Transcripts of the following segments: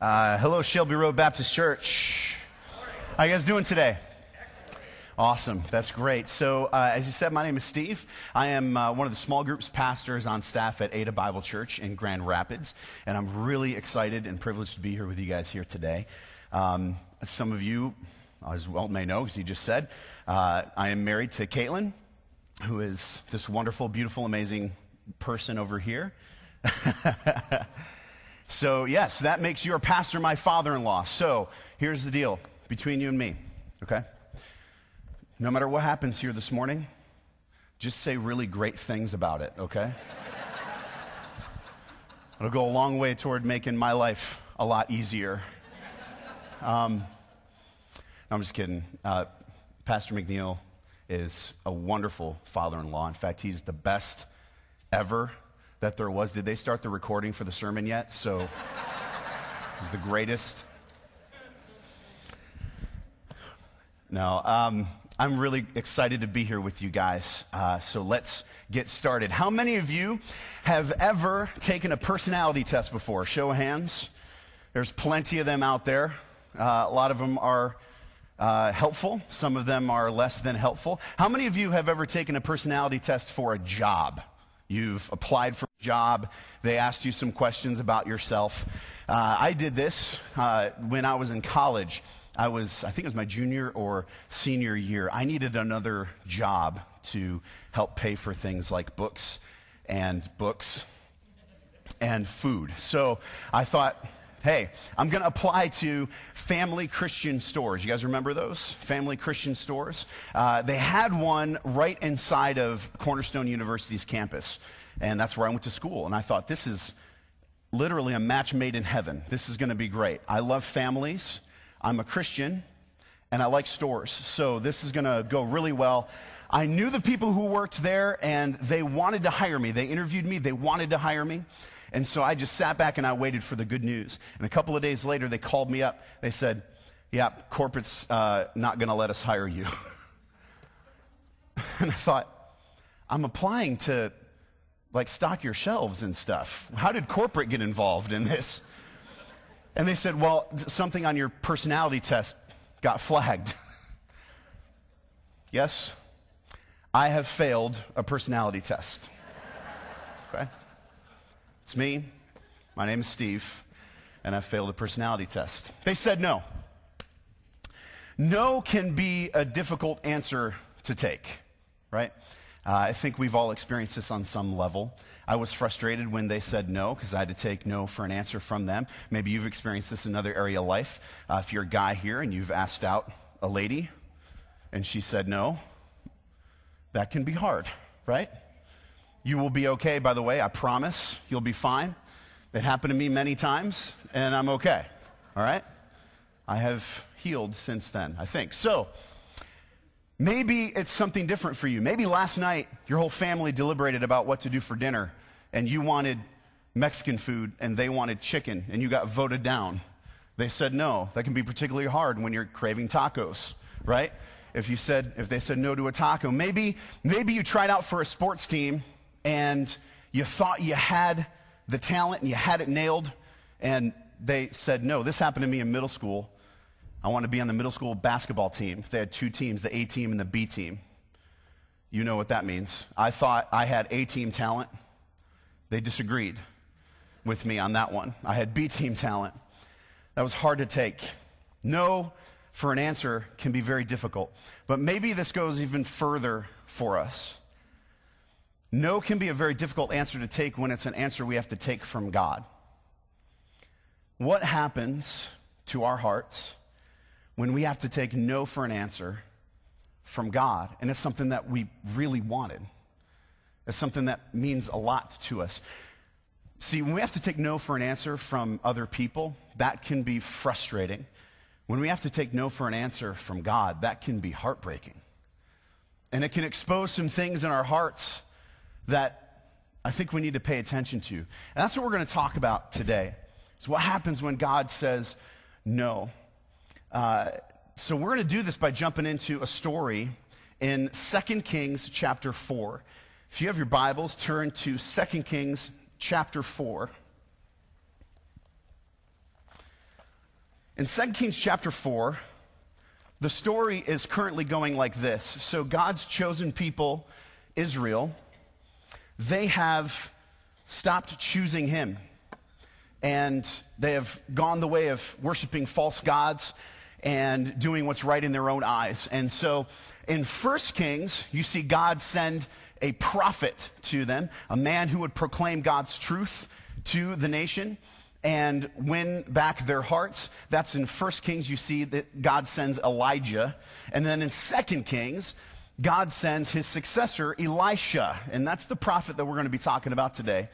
Hello, Shelby Road Baptist Church. How you guys doing today? Awesome. That's great. So, as you said, my name is Steve. I am one of the small groups pastors on staff at Ada Bible Church in Grand Rapids, and I'm really excited and privileged to be here with you guys here today. Some of you, as well may know, as you just said, I am married to Caitlin, who is this wonderful, beautiful, amazing person over here. So, yes, that makes your pastor my father-in-law. So, here's the deal between you and me, okay? No matter what happens here this morning, just say really great things about it, okay? It'll go a long way toward making my life a lot easier. No, I'm just kidding. Pastor McNeil is a wonderful father-in-law. In fact, he's the best ever that there was. Did they start the recording for the sermon yet? So he's the greatest. No, I'm really excited to be here with you guys, so let's get started. How many of you have ever taken a personality test before? Show of hands. There's plenty of them out there. A lot of them are helpful. Some of them are less than helpful. How many of you have ever taken a personality test for a job? You've applied for a job. They asked you some questions about yourself. I did this when I was in college. I think it was my junior or senior year. I needed another job to help pay for things like books and food. So I thought, hey, I'm going to apply to Family Christian Stores. You guys remember those? Family Christian Stores? They had one right inside of Cornerstone University's campus, and that's where I went to school. And I thought, this is literally a match made in heaven. This is going to be great. I love families. I'm a Christian, and I like stores, so this is going to go really well. I knew the people who worked there, and they wanted to hire me. They interviewed me. They wanted to hire me, and so I just sat back and I waited for the good news. And a couple of days later, they called me up. They said, yeah, corporate's not going to let us hire you. And I thought, I'm applying to, like, stock your shelves and stuff. How did corporate get involved in this? And they said, well, something on your personality test got flagged. Yes, I have failed a personality test. Okay? It's me. My name is Steve, and I failed a personality test. They said no. No can be a difficult answer to take, right? I think we've all experienced this on some level. I was frustrated when they said no because I had to take no for an answer from them. Maybe you've experienced this in another area of life. If you're a guy here and you've asked out a lady and she said no, that can be hard, right? You will be okay, by the way. I promise you'll be fine. It happened to me many times, and I'm okay, all right? I have healed since then, I think. So maybe it's something different for you. Maybe last night your whole family deliberated about what to do for dinner, and you wanted Mexican food, and they wanted chicken, and you got voted down. They said no. That can be particularly hard when you're craving tacos, right? If they said no to a taco. Maybe you tried out for a sports team, and you thought you had the talent, and you had it nailed, and they said no. This happened to me in middle school. I want to be on the middle school basketball team. They had two teams, the A team and the B team. You know what that means. I thought I had A team talent. They disagreed with me on that one. I had B team talent. That was hard to take. No for an answer can be very difficult. But maybe this goes even further for us. No can be a very difficult answer to take when it's an answer we have to take from God. What happens to our hearts when we have to take no for an answer from God? And it's something that we really wanted. It's something that means a lot to us. See, when we have to take no for an answer from other people, that can be frustrating. When we have to take no for an answer from God, that can be heartbreaking. And it can expose some things in our hearts that I think we need to pay attention to. And that's what we're going to talk about today, is what happens when God says no. So we're going to do this by jumping into a story in 2 Kings chapter 4. If you have your Bibles, turn to 2 Kings chapter 4. In 2 Kings chapter 4, the story is currently going like this. So God's chosen people, Israel, they have stopped choosing him. And they have gone the way of worshiping false gods and doing what's right in their own eyes. And so in 1 Kings, you see God send a prophet to them, a man who would proclaim God's truth to the nation and win back their hearts. That's in 1 Kings, you see that God sends Elijah. And then in 2 Kings, God sends his successor, Elisha. And that's the prophet that we're going to be talking about today.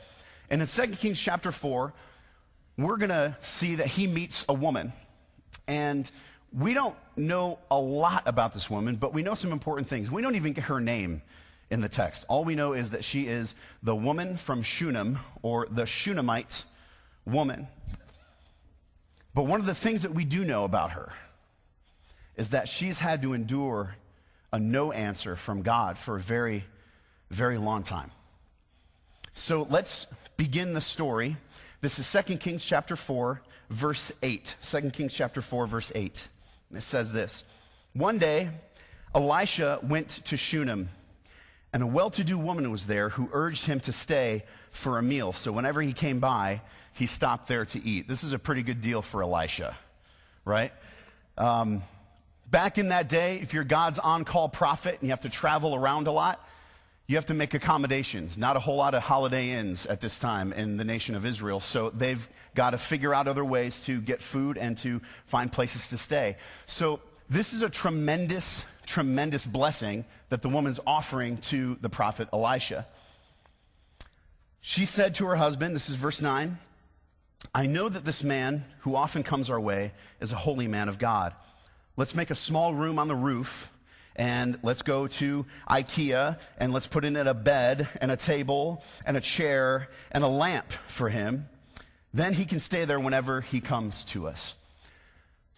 And in 2 Kings chapter 4, we're going to see that he meets a woman. And we don't know a lot about this woman, but we know some important things. We don't even get her name in the text. All we know is that she is the woman from Shunem, or the Shunammite woman. But one of the things that we do know about her is that she's had to endure a no answer from God for a very, very long time. So let's begin the story. This is 2 Kings chapter 4, verse 8. 2 Kings chapter 4, verse 8. It says this. One day, Elisha went to Shunem, and a well-to-do woman was there who urged him to stay for a meal. So whenever he came by, he stopped there to eat. This is a pretty good deal for Elisha, right? Back in that day, if you're God's on-call prophet and you have to travel around a lot, you have to make accommodations. Not a whole lot of Holiday Inns at this time in the nation of Israel. So they've got to figure out other ways to get food and to find places to stay. So this is a tremendous, tremendous blessing that the woman's offering to the prophet Elisha. She said to her husband, this is verse 9, I know that this man who often comes our way is a holy man of God. Let's make a small room on the roof, and let's go to IKEA, and let's put in a bed, and a table, and a chair, and a lamp for him. Then he can stay there whenever he comes to us.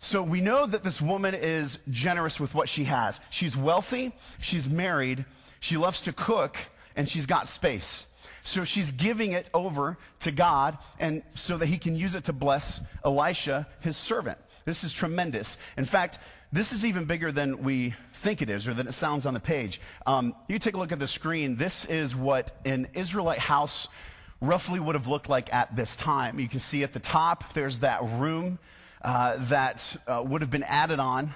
So we know that this woman is generous with what she has. She's wealthy, she's married, she loves to cook, and she's got space. So she's giving it over to God, and so that he can use it to bless Elisha, his servant. This is tremendous. In fact, this is even bigger than we think it is, or than it sounds on the page. You take a look at the screen. This is what an Israelite house roughly would have looked like at this time. You can see at the top, there's that room that would have been added on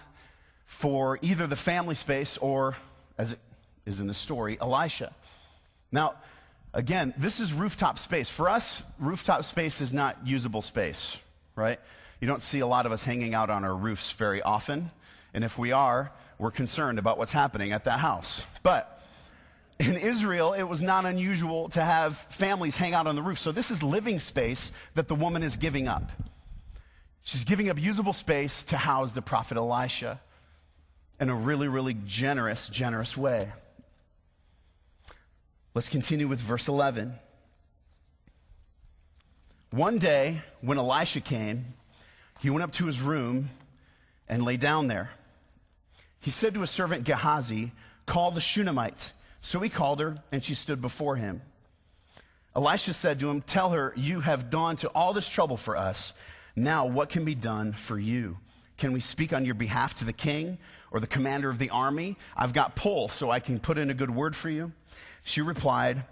for either the family space or, as it is in the story, Elisha. Now, again, this is rooftop space. For us, rooftop space is not usable space, right? You don't see a lot of us hanging out on our roofs very often. And if we are, we're concerned about what's happening at that house. But in Israel, it was not unusual to have families hang out on the roof. So this is living space that the woman is giving up. She's giving up usable space to house the prophet Elisha in a really, really generous, generous way. Let's continue with verse 11. One day, when Elisha came, he went up to his room and lay down there. He said to his servant Gehazi, call the Shunammite. So he called her, and she stood before him. Elisha said to him, tell her, you have gone to all this trouble for us. Now what can be done for you? Can we speak on your behalf to the king or the commander of the army? I've got pull, so I can put in a good word for you. She replied,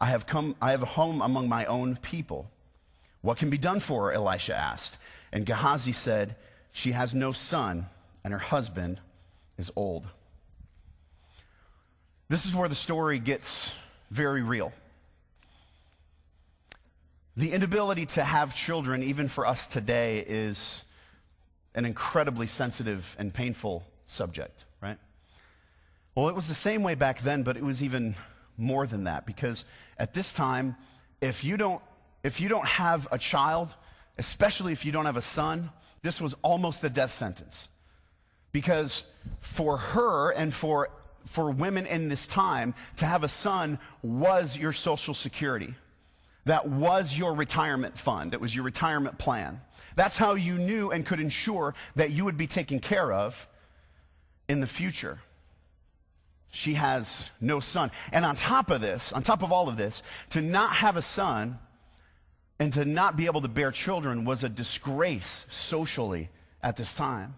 I have a home among my own people. What can be done for her? Elisha asked. And Gehazi said, she has no son, and her husband is old. This is where the story gets very real. The inability to have children, even for us today, is an incredibly sensitive and painful subject, right? Well, it was the same way back then, but it was even more than that, because at this time, if you don't have a child, especially if you don't have a son, this was almost a death sentence. Because for her and for women in this time, to have a son was your social security. That was your retirement fund. It was your retirement plan. That's how you knew and could ensure that you would be taken care of in the future. She has no son. And on top of this, on top of all of this, to not have a son and to not be able to bear children was a disgrace socially at this time.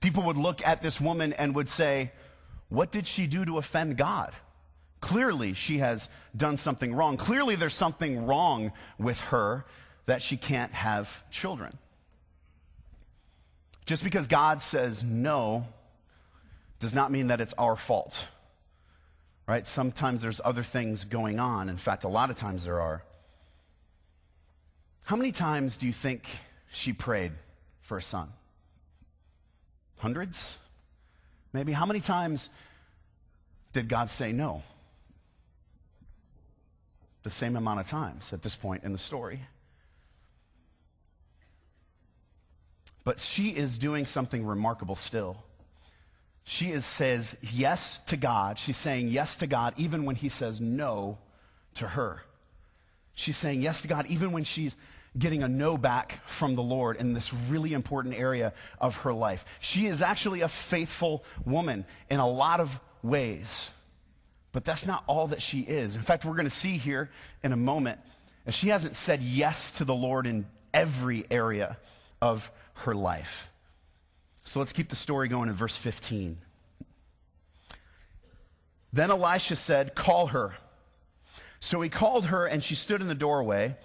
People would look at this woman and would say, what did she do to offend God? Clearly, she has done something wrong. Clearly, there's something wrong with her that she can't have children. Just because God says no does not mean that it's our fault, right? Sometimes there's other things going on. In fact, a lot of times there are. How many times do you think she prayed for a son? Hundreds? Maybe. How many times did God say no? The same amount of times at this point in the story. But she is doing something remarkable still. She says yes to God. She's saying yes to God even when he says no to her. She's saying yes to God even when she's getting a no back from the Lord in this really important area of her life. She is actually a faithful woman in a lot of ways. But that's not all that she is. In fact, we're going to see here in a moment that she hasn't said yes to the Lord in every area of her life. So let's keep the story going in verse 15. Then Elisha said, call her. So he called her, and she stood in the doorway.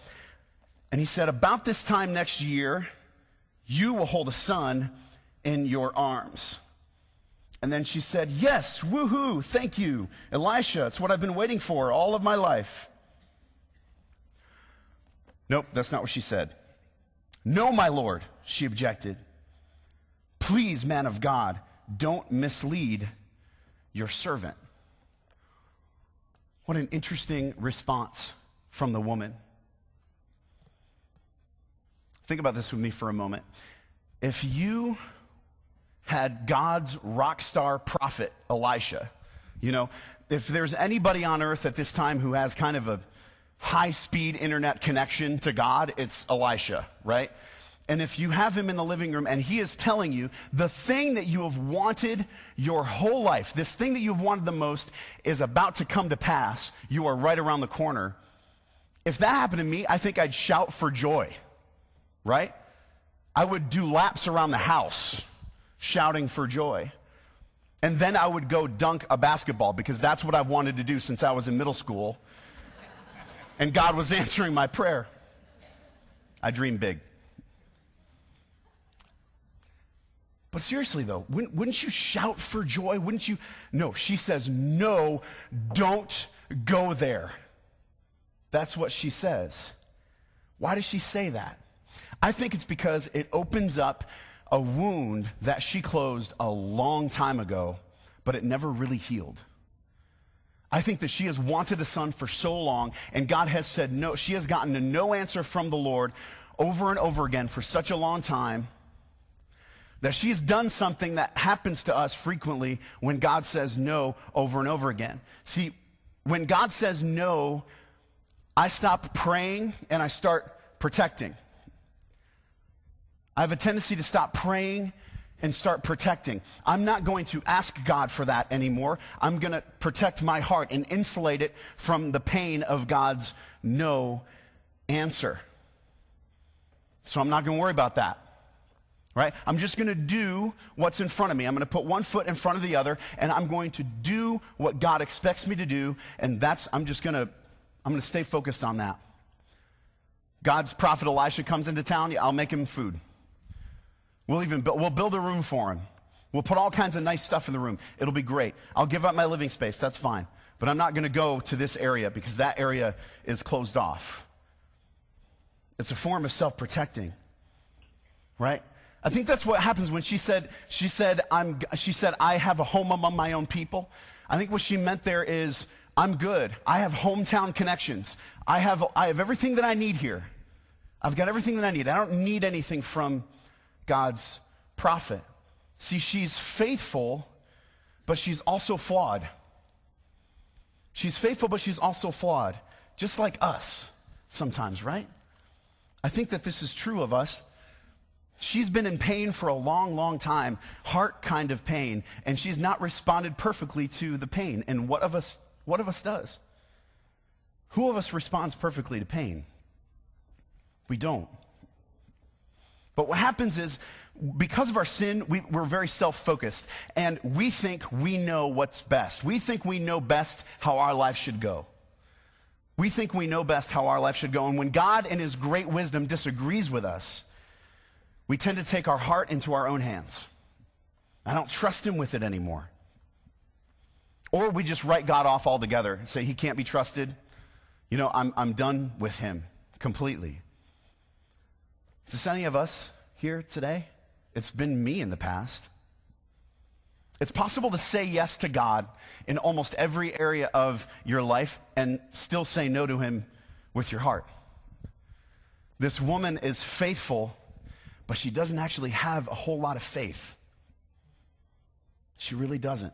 And he said, about this time next year, you will hold a son in your arms. And then she said, yes, woohoo, thank you, Elisha. It's what I've been waiting for all of my life. Nope, that's not what she said. No, my Lord, she objected. Please, man of God, don't mislead your servant. What an interesting response from the woman. Think about this with me for a moment. If you had God's rock star prophet, Elisha, you know, if there's anybody on earth at this time who has kind of a high-speed internet connection to God, it's Elisha, right? And if you have him in the living room and he is telling you the thing that you have wanted your whole life, this thing that you've wanted the most is about to come to pass, you are right around the corner. If that happened to me, I think I'd shout for joy, right? I would do laps around the house shouting for joy. And then I would go dunk a basketball because that's what I've wanted to do since I was in middle school. And God was answering my prayer. I dream big. But seriously though, wouldn't you shout for joy? Wouldn't you? No, she says, no, don't go there. That's what she says. Why does she say that? I think it's because it opens up a wound that she closed a long time ago, but it never really healed. I think that she has wanted a son for so long, and God has said no. She has gotten a no answer from the Lord over and over again for such a long time that she's done something that happens to us frequently when God says no over and over again. See, when God says no, I stop praying and I start protecting. I have a tendency to stop praying and start protecting. I'm not going to ask God for that anymore. I'm going to protect my heart and insulate it from the pain of God's no answer. So I'm not going to worry about that, right? I'm just going to do what's in front of me. I'm going to put one foot in front of the other, and I'm going to do what God expects me to do, and I'm going to stay focused on that. God's prophet Elisha comes into town. Yeah, I'll make him food. We'll build a room for him. We'll put all kinds of nice stuff in the room. It'll be great. I'll give up my living space. That's fine. But I'm not going to go to this area because that area is closed off. It's a form of self-protecting, right? I think that's what happens when she said, I have a home among my own people. I think what she meant there is, I'm good. I have hometown connections. I have everything that I need here. I've got everything that I need. I don't need anything from God's prophet. See, she's faithful, but she's also flawed. She's faithful, but she's also flawed, just like us sometimes, right? I think that this is true of us. She's been in pain for a long, long time, heart kind of pain, and she's not responded perfectly to the pain. And what of us does? Who of us responds perfectly to pain? We don't. But what happens is, because of our sin, we're very self-focused, and we think we know what's best. We think we know best how our life should go. We think we know best how our life should go, and when God in his great wisdom disagrees with us, we tend to take our heart into our own hands. I don't trust him with it anymore. Or we just write God off altogether and say he can't be trusted. You know, I'm done with him completely. Is this any of us here today? It's been me in the past. It's possible to say yes to God in almost every area of your life and still say no to him with your heart. This woman is faithful, but she doesn't actually have a whole lot of faith. She really doesn't.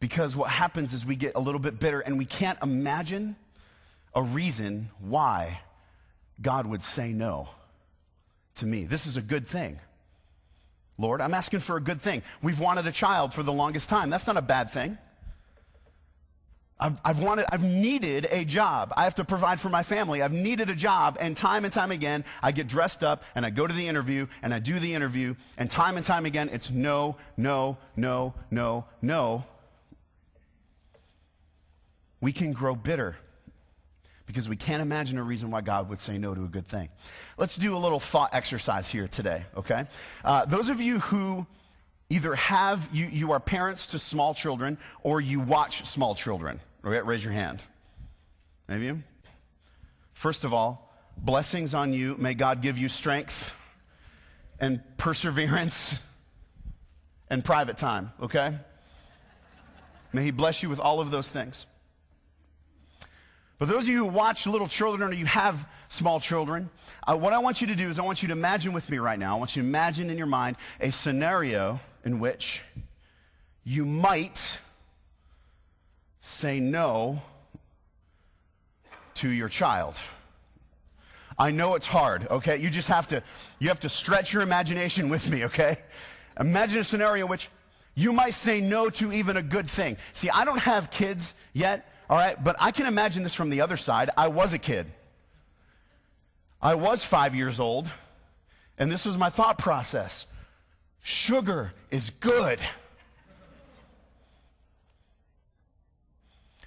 Because what happens is we get a little bit bitter, and we can't imagine a reason why God would say no to me. This is a good thing. Lord, I'm asking for a good thing. We've wanted a child for the longest time. That's not a bad thing. I've needed a job. I have to provide for my family. I've needed a job, and time again, I get dressed up, and I go to the interview, and I do the interview, and time again, it's no, no, no, no, no. We can grow bitter because we can't imagine a reason why God would say no to a good thing. Let's do a little thought exercise here today, okay? Those of you who either have, you are parents to small children, or you watch small children, okay? Raise your hand. Any of you? First of all, blessings on you. May God give you strength and perseverance and private time, okay? May he bless you with all of those things. But those of you who watch little children, or you have small children, what I want you to do is I want you to imagine with me right now, I want you to imagine in your mind a scenario in which you might say no to your child. I know it's hard, okay? You have to stretch your imagination with me, okay? Imagine a scenario in which you might say no to even a good thing. See, I don't have kids yet. All right, but I can imagine this from the other side. I was a kid. I was 5 years old, and this was my thought process. Sugar is good.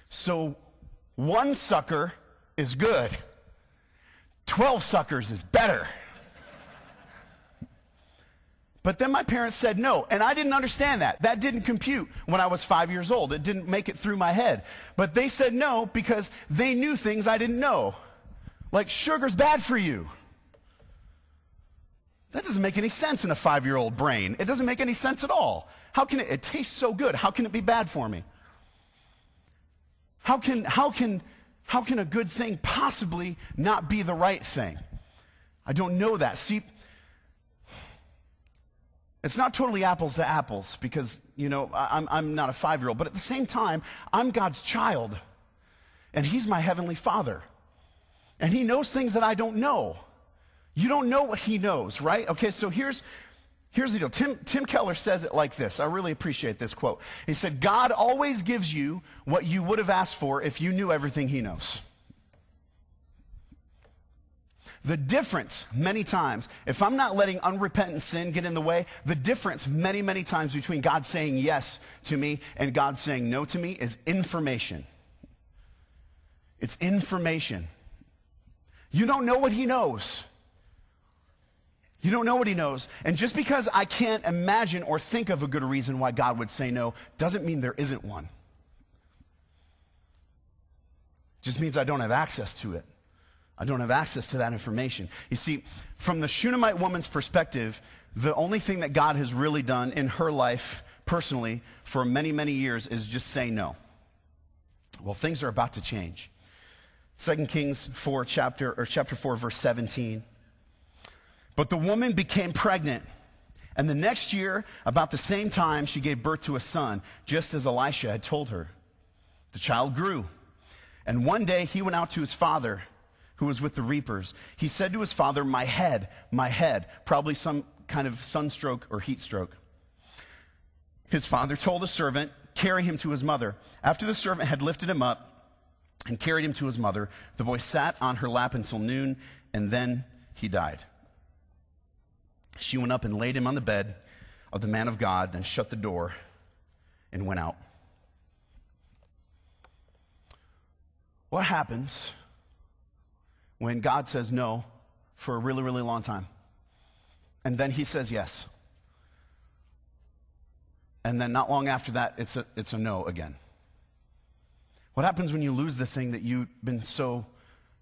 So one sucker is good. 12 suckers is better. But then my parents said no, and I didn't understand that. That didn't compute when I was 5 years old. It didn't make it through my head. But they said no because they knew things I didn't know. Like, sugar's bad for you. That doesn't make any sense in a five-year-old brain. It doesn't make any sense at all. How can it tastes so good. How can it be bad for me? How can a good thing possibly not be the right thing? I don't know that. See, it's not totally apples to apples because, you know, I'm not a five-year-old. But at the same time, I'm God's child, and he's my heavenly father. And he knows things that I don't know. You don't know what he knows, right? Okay, so here's the deal. Tim Keller says it like this. I really appreciate this quote. He said, God always gives you what you would have asked for if you knew everything he knows. The difference many times, if I'm not letting unrepentant sin get in the way, the difference many, many times between God saying yes to me and God saying no to me is information. It's information. You don't know what he knows. You don't know what he knows. And just because I can't imagine or think of a good reason why God would say no doesn't mean there isn't one. It just means I don't have access to it. I don't have access to that information. You see, from the Shunammite woman's perspective, the only thing that God has really done in her life personally for many, many years is just say no. Well, things are about to change. 2 Kings 4, chapter 4, verse 17. But the woman became pregnant, and the next year, about the same time, she gave birth to a son, just as Elisha had told her. The child grew, and one day he went out to his father, who was with the reapers. He said to his father, my head, probably some kind of sunstroke or heat stroke. His father told a servant, carry him to his mother. After the servant had lifted him up and carried him to his mother, the boy sat on her lap until noon, and then he died. She went up and laid him on the bed of the man of God, then shut the door and went out. What happens when God says no for a really, really long time? And then he says yes. And then not long after that, it's a no again. What happens when you lose the thing that you've been so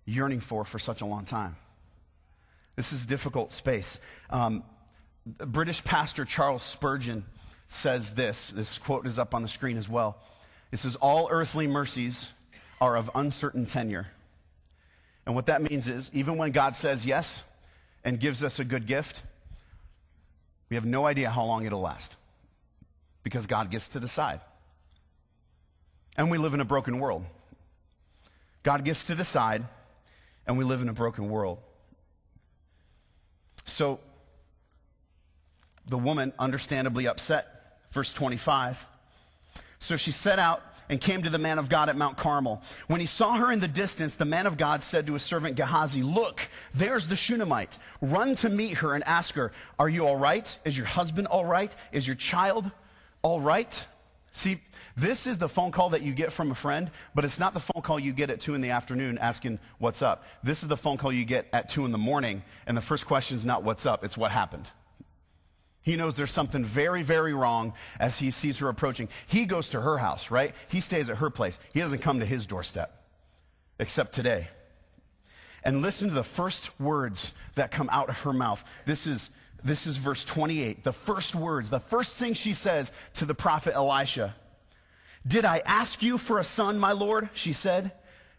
yearning for such a long time? This is difficult space. British pastor Charles Spurgeon says this. This quote is up on the screen as well. It says, "All earthly mercies are of uncertain tenure." And what that means is, even when God says yes and gives us a good gift, we have no idea how long it'll last, because God gets to decide. And we live in a broken world. God gets to decide, and we live in a broken world. So the woman, understandably upset, verse 25. So she set out and came to the man of God at Mount Carmel. When he saw her in the distance, the man of God said to his servant Gehazi, "Look, there's the Shunammite. Run to meet her and ask her, 'Are you all right? Is your husband all right? Is your child all right?'" See, this is the phone call that you get from a friend, but it's not the phone call you get at 2 in the afternoon asking, "What's up?" This is the phone call you get at 2 in the morning, and the first question is not what's up, it's what happened. He knows there's something very, very wrong as he sees her approaching. He goes to her house, right? He stays at her place. He doesn't come to his doorstep, except today. And listen to the first words that come out of her mouth. This is verse 28. The first words, the first thing she says to the prophet Elisha. "Did I ask you for a son, my lord?" she said.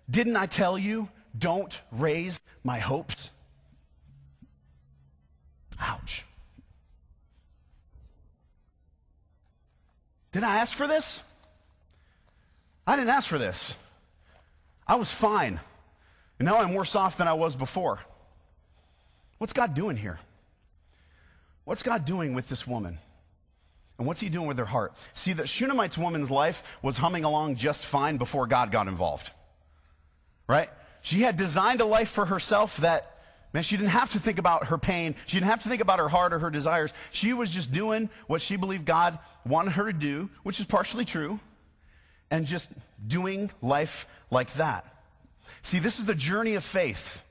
"Didn't I tell you, don't raise my hopes?" Ouch. Did I ask for this? I didn't ask for this. I was fine, and now I'm worse off than I was before. What's God doing here? What's God doing with this woman? And what's he doing with her heart? See, the Shunammite's woman's life was humming along just fine before God got involved, right? She had designed a life for herself that, man, she didn't have to think about her pain. She didn't have to think about her heart or her desires. She was just doing what she believed God wanted her to do, which is partially true, and just doing life like that. See, this is the journey of faith.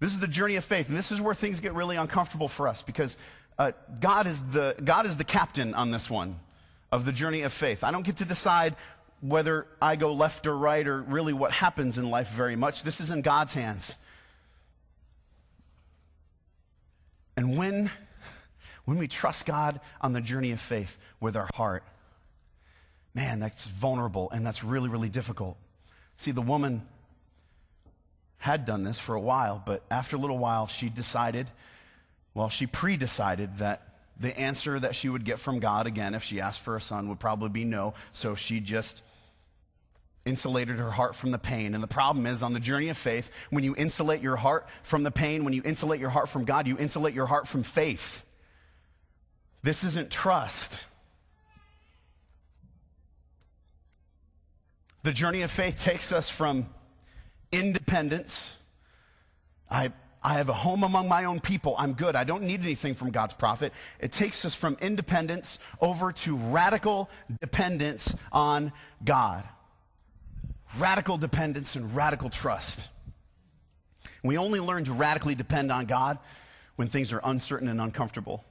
This is the journey of faith, and this is where things get really uncomfortable for us, because God is the captain on this one of the journey of faith. I don't get to decide whether I go left or right or really what happens in life very much. This is in God's hands. And when we trust God on the journey of faith with our heart, man, that's vulnerable, and that's really, really difficult. See, the woman had done this for a while, but after a little while, she decided, well, she pre-decided that the answer that she would get from God, again, if she asked for a son, would probably be no, so she just insulated her heart from the pain. And the problem is, on the journey of faith, when you insulate your heart from the pain, when you insulate your heart from God, you insulate your heart from faith. This isn't trust. The journey of faith takes us from independence. I have a home among my own people. I'm good. I don't need anything from God's prophet. It takes us from independence over to radical dependence on God. Radical dependence and radical trust. We only learn to radically depend on God when things are uncertain and uncomfortable.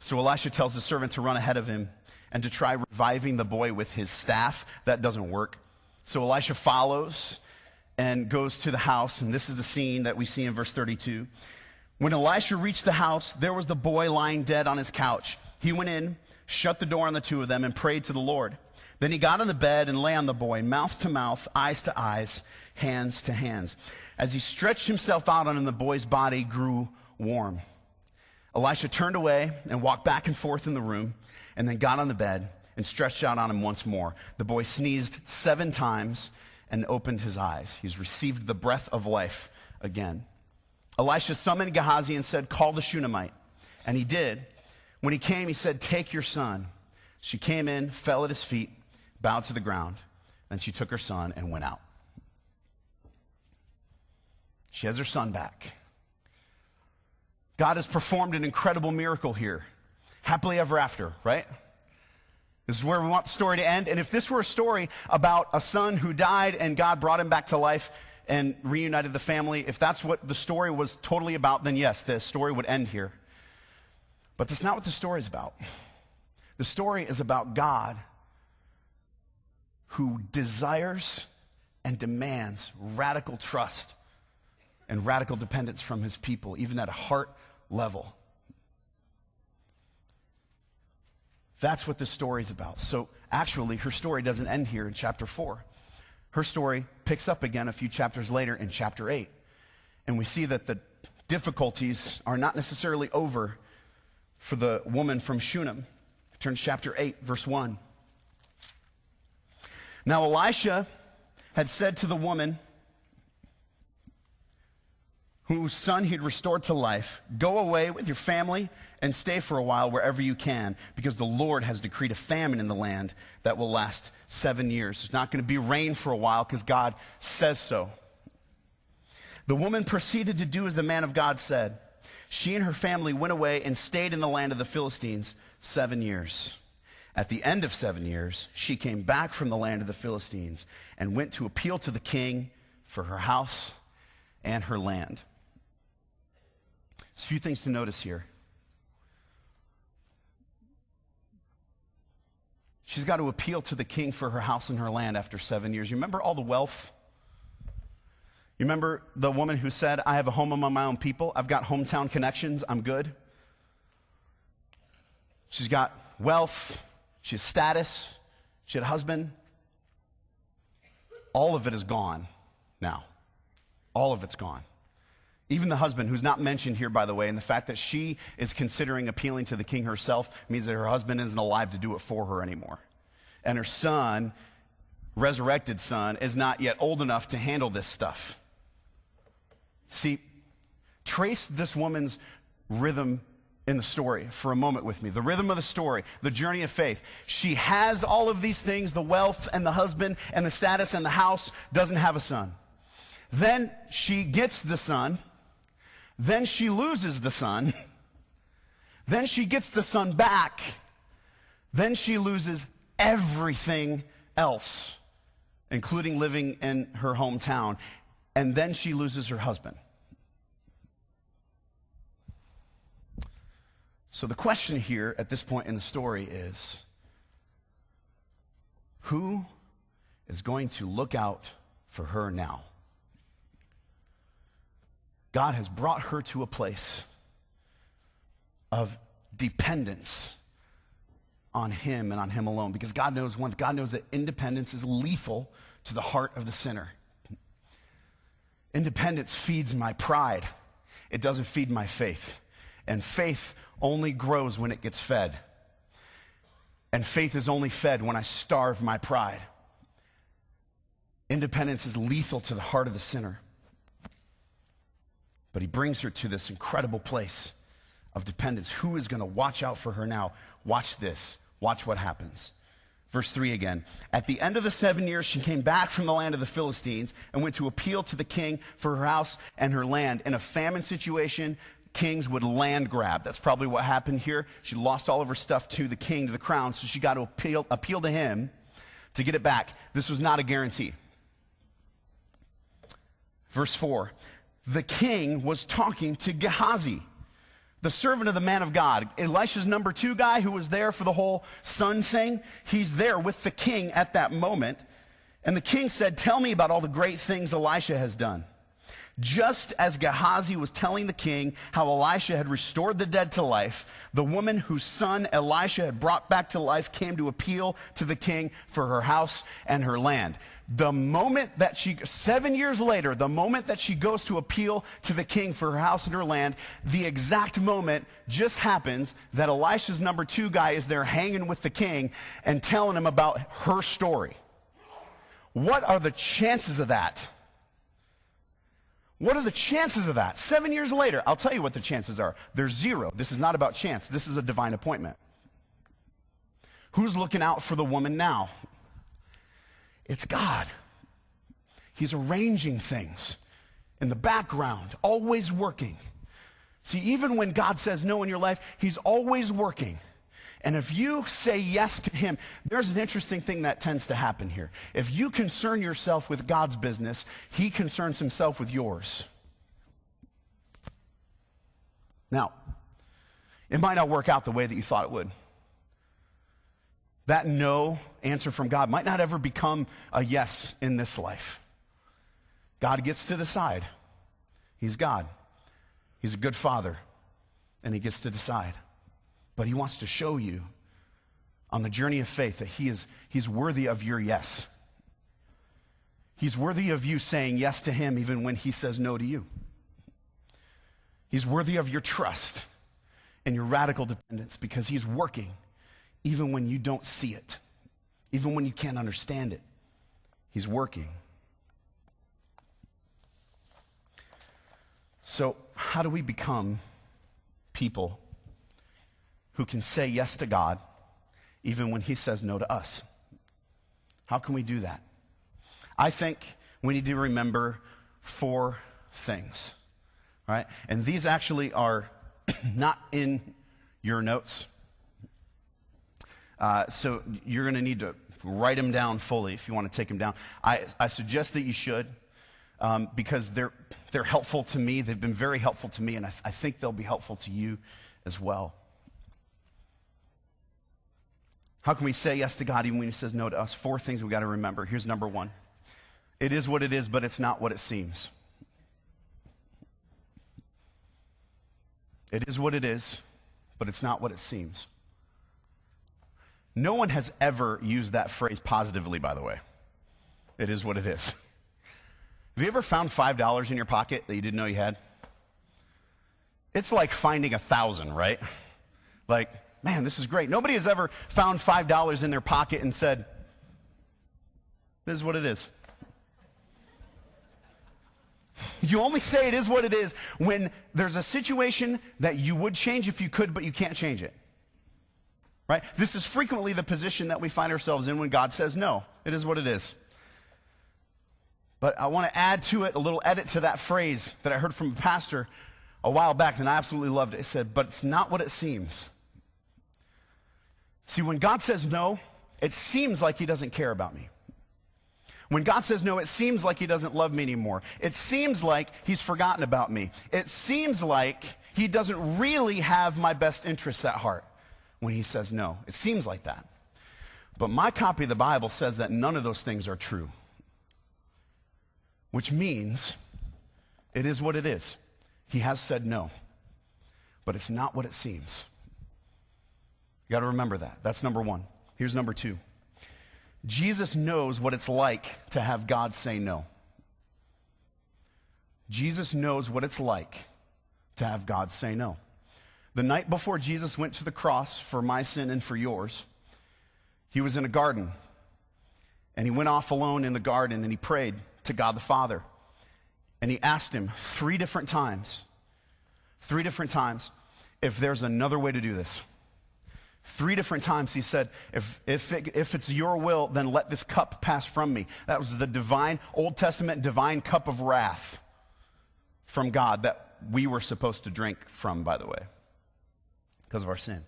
So Elisha tells the servant to run ahead of him and to try reviving the boy with his staff. That doesn't work. So Elisha follows and goes to the house, and this is the scene that we see in verse 32. When Elisha reached the house, there was the boy lying dead on his couch. He went in, shut the door on the two of them, and prayed to the Lord. Then he got on the bed and lay on the boy, mouth to mouth, eyes to eyes, hands to hands. As he stretched himself out on him, the boy's body grew warm. Elisha turned away and walked back and forth in the room, and then got on the bed and stretched out on him once more. The boy sneezed 7 times and opened his eyes. He's received the breath of life again. Elisha summoned Gehazi and said, "Call the Shunammite." And he did. When he came, he said, "Take your son." She came in, fell at his feet, bowed to the ground. Then she took her son and went out. She has her son back. God has performed an incredible miracle here. Happily ever after, right? This is where we want the story to end. And if this were a story about a son who died and God brought him back to life and reunited the family, if that's what the story was totally about, then yes, the story would end here. But that's not what the story is about. The story is about God who desires and demands radical trust and radical dependence from his people, even at a heart level. That's what this story is about. So actually, her story doesn't end here in chapter 4. Her story picks up again a few chapters later in chapter 8. And we see that the difficulties are not necessarily over for the woman from Shunem. Turn to chapter 8, verse 1. Now Elisha had said to the woman whose son he'd restored to life, "Go away with your family and stay for a while wherever you can, because the Lord has decreed a famine in the land that will last 7 years. There's not going to be rain for a while because God says so." The woman proceeded to do as the man of God said. She and her family went away and stayed in the land of the Philistines 7 years. At the end of 7 years, she came back from the land of the Philistines and went to appeal to the king for her house and her land. There's a few things to notice here. She's got to appeal to the king for her house and her land after 7 years. You remember all the wealth? You remember the woman who said, "I have a home among my own people. I've got hometown connections. I'm good." She's got wealth. She has status. She had a husband. All of it is gone now. All of it's gone. Even the husband, who's not mentioned here, by the way, and the fact that she is considering appealing to the king herself means that her husband isn't alive to do it for her anymore. And her son, resurrected son, is not yet old enough to handle this stuff. See, trace this woman's rhythm in the story for a moment with me. The rhythm of the story, the journey of faith. She has all of these things, the wealth and the husband and the status and the house, doesn't have a son. Then she gets the son. Then she loses the son. Then she gets the son back. Then she loses everything else, including living in her hometown. And then she loses her husband. So the question here at this point in the story is, who is going to look out for her now? God has brought her to a place of dependence on him and on him alone, because God knows that independence is lethal to the heart of the sinner. Independence feeds my pride. It doesn't feed my faith. And faith only grows when it gets fed. And faith is only fed when I starve my pride. Independence is lethal to the heart of the sinner. But he brings her to this incredible place of dependence. Who is going to watch out for her now? Watch this. Watch what happens. Verse 3 again. At the end of the 7 years, she came back from the land of the Philistines and went to appeal to the king for her house and her land. In a famine situation, kings would land grab. That's probably what happened here. She lost all of her stuff to the king, to the crown, so she got to appeal to him to get it back. This was not a guarantee. Verse 4. The king was talking to Gehazi, the servant of the man of God. Elisha's number 2 guy who was there for the whole son thing. He's there with the king at that moment. And the king said, "Tell me about all the great things Elisha has done." Just as Gehazi was telling the king how Elisha had restored the dead to life, the woman whose son Elisha had brought back to life came to appeal to the king for her house and her land. The moment that 7 years later, the moment that she goes to appeal to the king for her house and her land, the exact moment just happens that Elisha's number 2 guy is there hanging with the king and telling him about her story. What are the chances of that? What are the chances of that? 7 years later, I'll tell you what the chances are. They're zero. This is not about chance. This is a divine appointment. Who's looking out for the woman now? It's God. He's arranging things in the background, always working. See, even when God says no in your life, he's always working. And if you say yes to him, there's an interesting thing that tends to happen here. If you concern yourself with God's business, he concerns himself with yours. Now, it might not work out the way that you thought it would. That no answer from God might not ever become a yes in this life. God gets to decide. He's God. He's a good father, and he gets to decide. But he wants to show you on the journey of faith that he's worthy of your yes. He's worthy of you saying yes to him even when he says no to you. He's worthy of your trust and your radical dependence because he's working even when you don't see it, even when you can't understand it. He's working. So how do we become people who can say yes to God even when he says no to us? How can we do that? I think we need to remember four things. All right? And these actually are not in your notes. So you're going to need to write them down fully if you want to take them down. I suggest that you should because they're helpful to me. They've been very helpful to me, and I think they'll be helpful to you as well. How can we say yes to God even when he says no to us? Four things we've got to remember. Here's number one. It is what it is, but it's not what it seems. It is what it is, but it's not what it seems. No one has ever used that phrase positively, by the way. It is what it is. Have you ever found $5 in your pocket that you didn't know you had? It's like finding 1,000, right? Like, man, this is great. Nobody has ever found $5 in their pocket and said, this is what it is. You only say it is what it is when there's a situation that you would change if you could, but you can't change it. Right? This is frequently the position that we find ourselves in when God says no. It is what it is. But I want to add to it a little edit to that phrase that I heard from a pastor a while back, and I absolutely loved it. It said, but it's not what it seems. See, when God says no, it seems like he doesn't care about me. When God says no, it seems like he doesn't love me anymore. It seems like he's forgotten about me. It seems like he doesn't really have my best interests at heart when he says no. It seems like that. But my copy of the Bible says that none of those things are true, which means it is what it is. He has said no, but it's not what it seems. You got to remember that. That's number one. Here's number two. Jesus knows what it's like to have God say no. Jesus knows what it's like to have God say no. The night before Jesus went to the cross for my sin and for yours, he was in a garden, and he went off alone in the garden, and he prayed to God the Father, and he asked him three different times, if there's another way to do this. Three different times he said, if it's your will, then let this cup pass from me. That was the divine, Old Testament divine cup of wrath from God that we were supposed to drink from, by the way, because of our sin.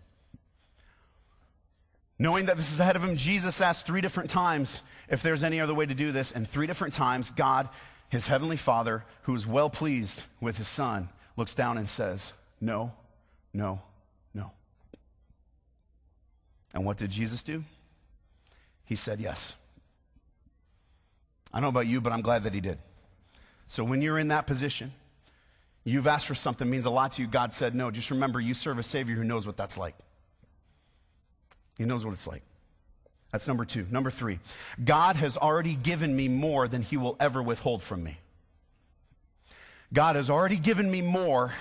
Knowing that this is ahead of him, Jesus asked three different times if there's any other way to do this, and three different times God, his heavenly Father, who is well pleased with his Son, looks down and says, no, no, no. And what did Jesus do? He said yes. I don't know about you, but I'm glad that he did. So when you're in that position, you've asked for something, means a lot to you. God said no. Just remember, you serve a Savior who knows what that's like. He knows what it's like. That's number two. Number three, God has already given me more than he will ever withhold from me. God has already given me more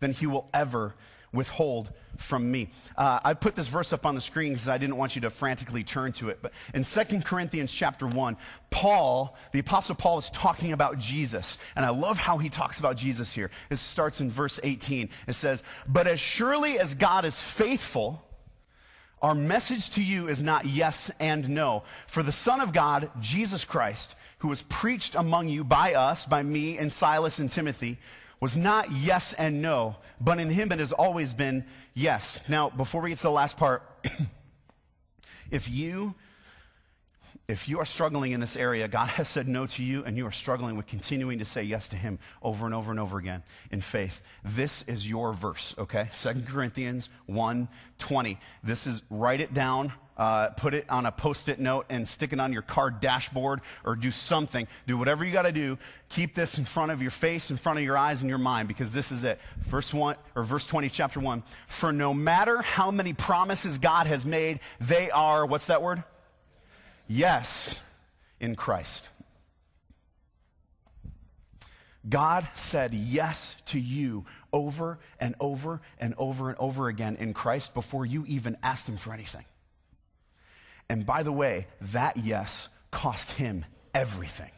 than he will ever withhold from me. I put this verse up on the screen because I didn't want you to frantically turn to it. But in 2 Corinthians chapter 1, Paul, the Apostle Paul, is talking about Jesus. And I love how he talks about Jesus here. It starts in verse 18. It says, but as surely as God is faithful, our message to you is not yes and no. For the Son of God, Jesus Christ, who was preached among you by us, by me and Silas and Timothy, was not yes and no, but in him it has always been yes. Now, before we get to the last part, if you are struggling in this area, God has said no to you, and you are struggling with continuing to say yes to him over and over and over again in faith. This is your verse, okay? 2 Corinthians 1:20. This is, write it down. Put it on a Post-it note and stick it on your car dashboard, or do something. Do whatever you got to do. Keep this in front of your face, in front of your eyes, and your mind, because this is it. Verse 20, chapter 1. For no matter how many promises God has made, they are, what's that word? Yes, in Christ. God said yes to you over and over and over and over again in Christ before you even asked him for anything. And by the way, that yes cost him everything.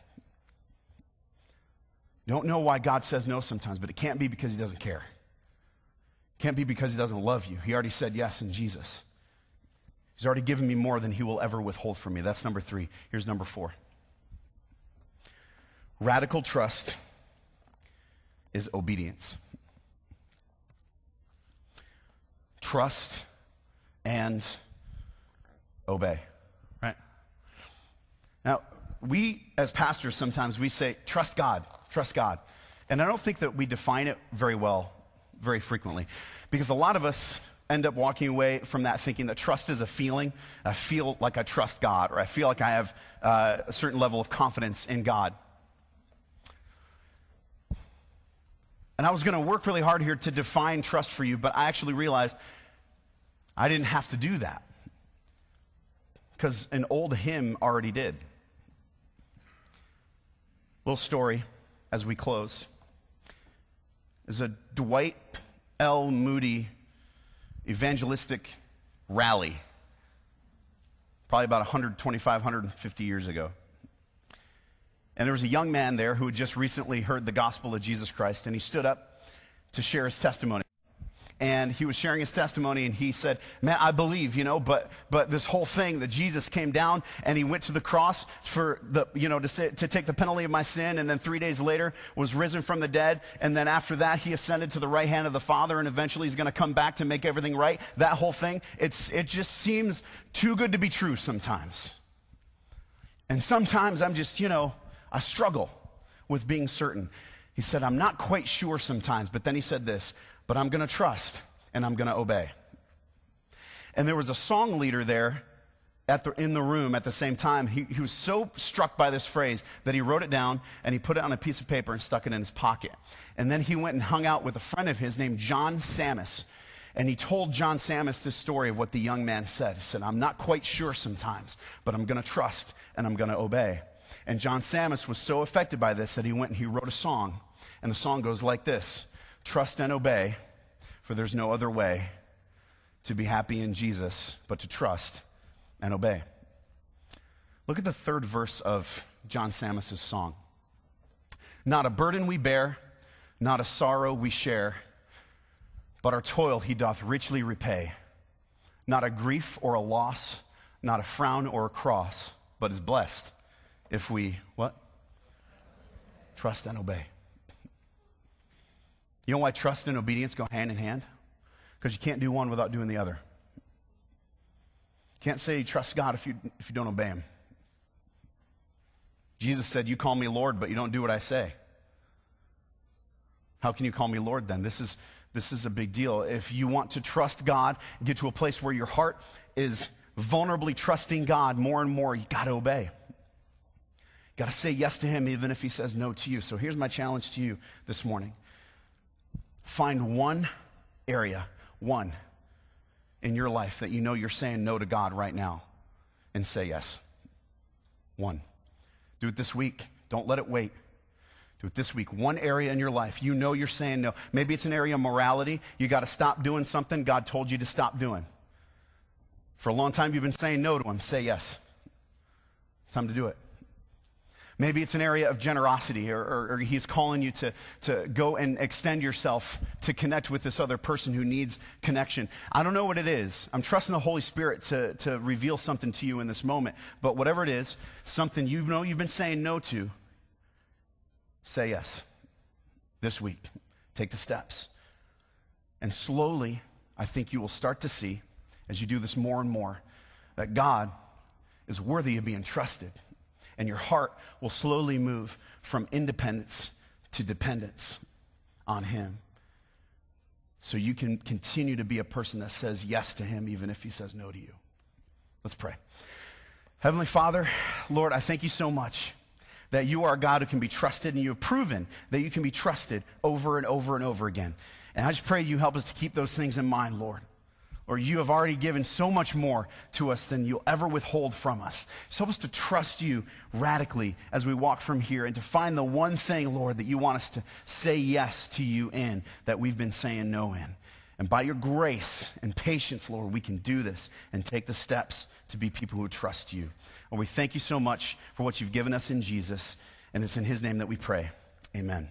Don't know why God says no sometimes, but it can't be because he doesn't care. It can't be because he doesn't love you. He already said yes in Jesus. He's already given me more than he will ever withhold from me. That's number 3. Here's number 4. Radical trust is obedience. Trust and obey, right? Now, we as pastors sometimes we say, trust God, trust God. And I don't think that we define it very well, very frequently, because a lot of us end up walking away from that thinking that trust is a feeling. I feel like I trust God, or I feel like I have a certain level of confidence in God. And I was going to work really hard here to define trust for you, but I actually realized I didn't have to do that, because an old hymn already did. Little story as we close. There's a Dwight L. Moody evangelistic rally, probably about 125, 150 years ago. And there was a young man there who had just recently heard the gospel of Jesus Christ, and he stood up to share his testimony. And he was sharing his testimony, and he said, man, I believe, but this whole thing that Jesus came down and he went to the cross for the, to take the penalty of my sin, and then 3 days later was risen from the dead, and then after that he ascended to the right hand of the Father, and eventually he's going to come back to make everything right. That whole thing, it just seems too good to be true sometimes. And sometimes I'm just, I struggle with being certain. He said, I'm not quite sure sometimes, but then he said this, but I'm going to trust and I'm going to obey. And there was a song leader there in the room at the same time. He was so struck by this phrase that he wrote it down and he put it on a piece of paper and stuck it in his pocket. And then he went and hung out with a friend of his named John Sammis. And he told John Sammis this story of what the young man said. He said, I'm not quite sure sometimes, but I'm going to trust and I'm going to obey. And John Sammis was so affected by this that he went and he wrote a song. And the song goes like this. Trust and obey, for there's no other way to be happy in Jesus but to trust and obey. Look at the 3rd verse of John Sammis' song. Not a burden we bear, not a sorrow we share, but our toil he doth richly repay. Not a grief or a loss, not a frown or a cross, but is blessed if we, what? Trust and obey. You know why trust and obedience go hand in hand? Because you can't do one without doing the other. You can't say you trust God if you don't obey him. Jesus said, you call me Lord, but you don't do what I say. How can you call me Lord then? This is a big deal. If you want to trust God, get to a place where your heart is vulnerably trusting God more and more, you got to obey. You got to say yes to him even if he says no to you. So here's my challenge to you this morning. Find one area, one in your life that you know you're saying no to God right now, and say yes. One. Do it this week. Don't let it wait. Do it this week. One area in your life you know you're saying no. Maybe it's an area of morality. You got to stop doing something God told you to stop doing. For a long time you've been saying no to him. Say yes. It's time to do it. Maybe it's an area of generosity, or he's calling you to go and extend yourself to connect with this other person who needs connection. I don't know what it is. I'm trusting the Holy Spirit to reveal something to you in this moment. But whatever it is, something you know you've been saying no to, say yes this week. Take the steps. And slowly, I think you will start to see, as you do this more and more, that God is worthy of being trusted. And your heart will slowly move from independence to dependence on Him. So you can continue to be a person that says yes to Him, even if He says no to you. Let's pray. Heavenly Father, Lord, I thank you so much that you are a God who can be trusted, and you have proven that you can be trusted over and over and over again. And I just pray you help us to keep those things in mind, Lord. Or you have already given so much more to us than you'll ever withhold from us. So help us to trust you radically as we walk from here, and to find the one thing, Lord, that you want us to say yes to you in, that we've been saying no in. And by your grace and patience, Lord, we can do this and take the steps to be people who trust you. And we thank you so much for what you've given us in Jesus, and it's in His name that we pray. Amen.